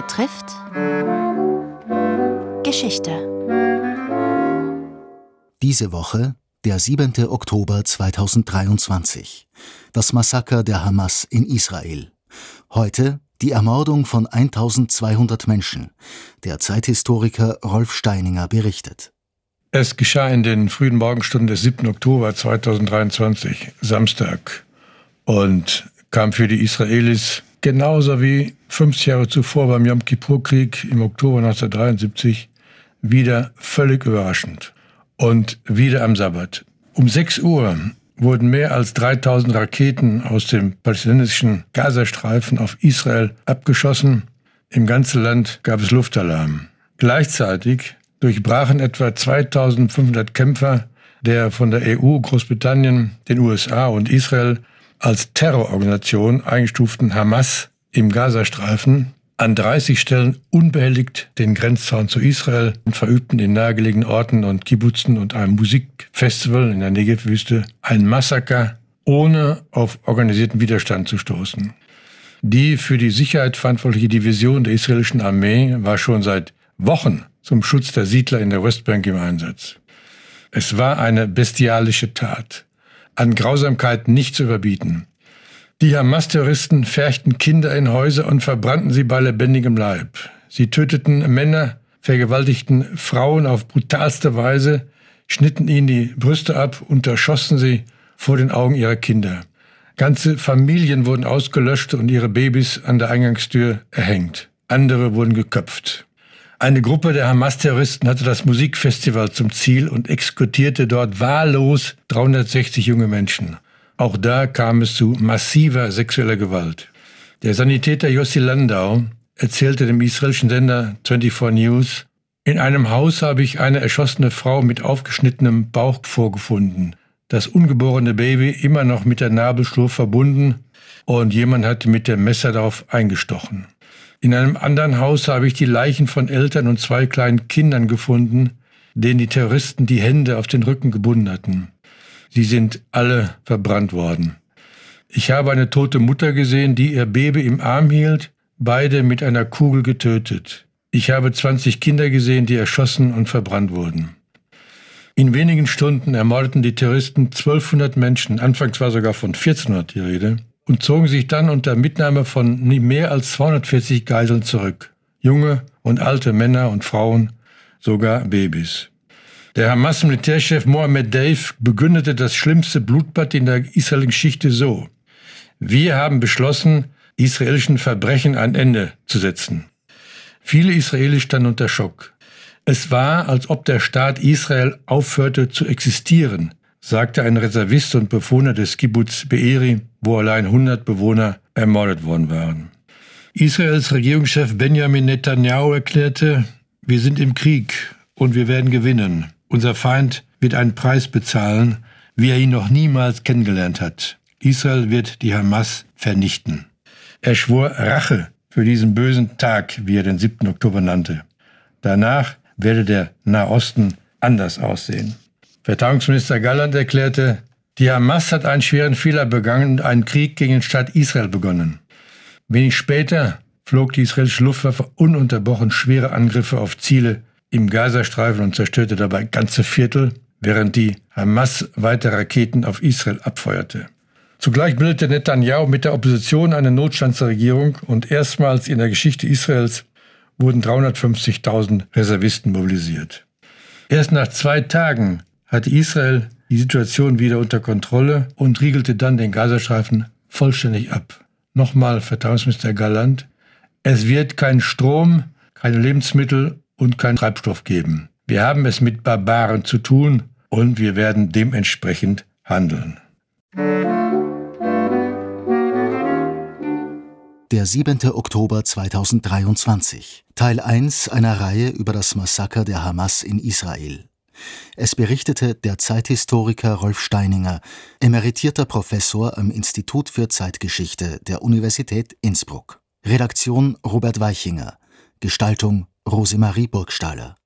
betrifft Geschichte. Diese Woche der 7. Oktober 2023. Das Massaker der Hamas in Israel. Heute die Ermordung von 1200 Menschen. Der Zeithistoriker Rolf Steininger berichtet. Es geschah in den frühen Morgenstunden des 7. Oktober 2023, Samstag, und kam für die Israelis genauso wie 50 Jahre zuvor beim Yom Kippur-Krieg im Oktober 1973 wieder völlig überraschend. Und wieder am Sabbat. Um 6 Uhr wurden mehr als 3000 Raketen aus dem palästinensischen Gazastreifen auf Israel abgeschossen. Im ganzen Land gab es Luftalarm. Gleichzeitig durchbrachen etwa 2500 Kämpfer der von der EU, Großbritannien, den USA und Israel als Terrororganisation eingestuften Hamas im Gazastreifen an 30 Stellen unbehelligt den Grenzzaun zu Israel und verübten in nahegelegenen Orten und Kibbutzen und einem Musikfestival in der Negev-Wüste ein Massaker, ohne auf organisierten Widerstand zu stoßen. Die für die Sicherheit verantwortliche Division der israelischen Armee war schon seit Wochen zum Schutz der Siedler in der Westbank im Einsatz. Es war eine bestialische Tat, an Grausamkeit nicht zu überbieten. Die Hamas-Terroristen färchten Kinder in Häuser und verbrannten sie bei lebendigem Leib. Sie töteten Männer, vergewaltigten Frauen auf brutalste Weise, schnitten ihnen die Brüste ab und erschossen sie vor den Augen ihrer Kinder. Ganze Familien wurden ausgelöscht und ihre Babys an der Eingangstür erhängt. Andere wurden geköpft. Eine Gruppe der Hamas-Terroristen hatte das Musikfestival zum Ziel und exekutierte dort wahllos 360 junge Menschen. Auch da kam es zu massiver sexueller Gewalt. Der Sanitäter Yossi Landau erzählte dem israelischen Sender 24 News, in einem Haus habe ich eine erschossene Frau mit aufgeschnittenem Bauch vorgefunden. Das ungeborene Baby immer noch mit der Nabelschnur verbunden und jemand hat mit dem Messer darauf eingestochen. In einem anderen Haus habe ich die Leichen von Eltern und 2 kleinen Kindern gefunden, denen die Terroristen die Hände auf den Rücken gebunden hatten. Sie sind alle verbrannt worden. Ich habe eine tote Mutter gesehen, die ihr Baby im Arm hielt, beide mit einer Kugel getötet. Ich habe 20 Kinder gesehen, die erschossen und verbrannt wurden. In wenigen Stunden ermordeten die Terroristen 1200 Menschen, anfangs war sogar von 1400 die Rede, und zogen sich dann unter Mitnahme von nie mehr als 240 Geiseln zurück. Junge und alte Männer und Frauen, sogar Babys. Der Hamas-Militärchef Mohammed Deif begründete das schlimmste Blutbad in der Israel-Geschichte so: Wir haben beschlossen, israelischen Verbrechen ein Ende zu setzen. Viele Israelis standen unter Schock. Es war, als ob der Staat Israel aufhörte zu existieren, sagte ein Reservist und Bewohner des Kibbutz Be'eri, wo allein 100 Bewohner ermordet worden waren. Israels Regierungschef Benjamin Netanyahu erklärte: Wir sind im Krieg und wir werden gewinnen. Unser Feind wird einen Preis bezahlen, wie er ihn noch niemals kennengelernt hat. Israel wird die Hamas vernichten. Er schwor Rache für diesen bösen Tag, wie er den 7. Oktober nannte. Danach werde der Nahosten anders aussehen. Verteidigungsminister Gallant erklärte, die Hamas hat einen schweren Fehler begangen und einen Krieg gegen den Staat Israel begonnen. Wenig später flog die israelische Luftwaffe ununterbrochen schwere Angriffe auf Ziele im Gazastreifen und zerstörte dabei ganze Viertel, während die Hamas weitere Raketen auf Israel abfeuerte. Zugleich bildete Netanyahu mit der Opposition eine Notstandsregierung und erstmals in der Geschichte Israels wurden 350.000 Reservisten mobilisiert. Erst nach 2 Tagen hatte Israel die Situation wieder unter Kontrolle und riegelte dann den Gazastreifen vollständig ab. Nochmal Verteidigungsminister Gallant: Es wird keinen Strom, keine Lebensmittel und keinen Treibstoff geben. Wir haben es mit Barbaren zu tun und wir werden dementsprechend handeln. Der 7. Oktober 2023, Teil 1 einer Reihe über das Massaker der Hamas in Israel. Es berichtete der Zeithistoriker Rolf Steininger, emeritierter Professor am Institut für Zeitgeschichte der Universität Innsbruck. Redaktion Robert Weichinger, Gestaltung Rosemarie Burgstaller.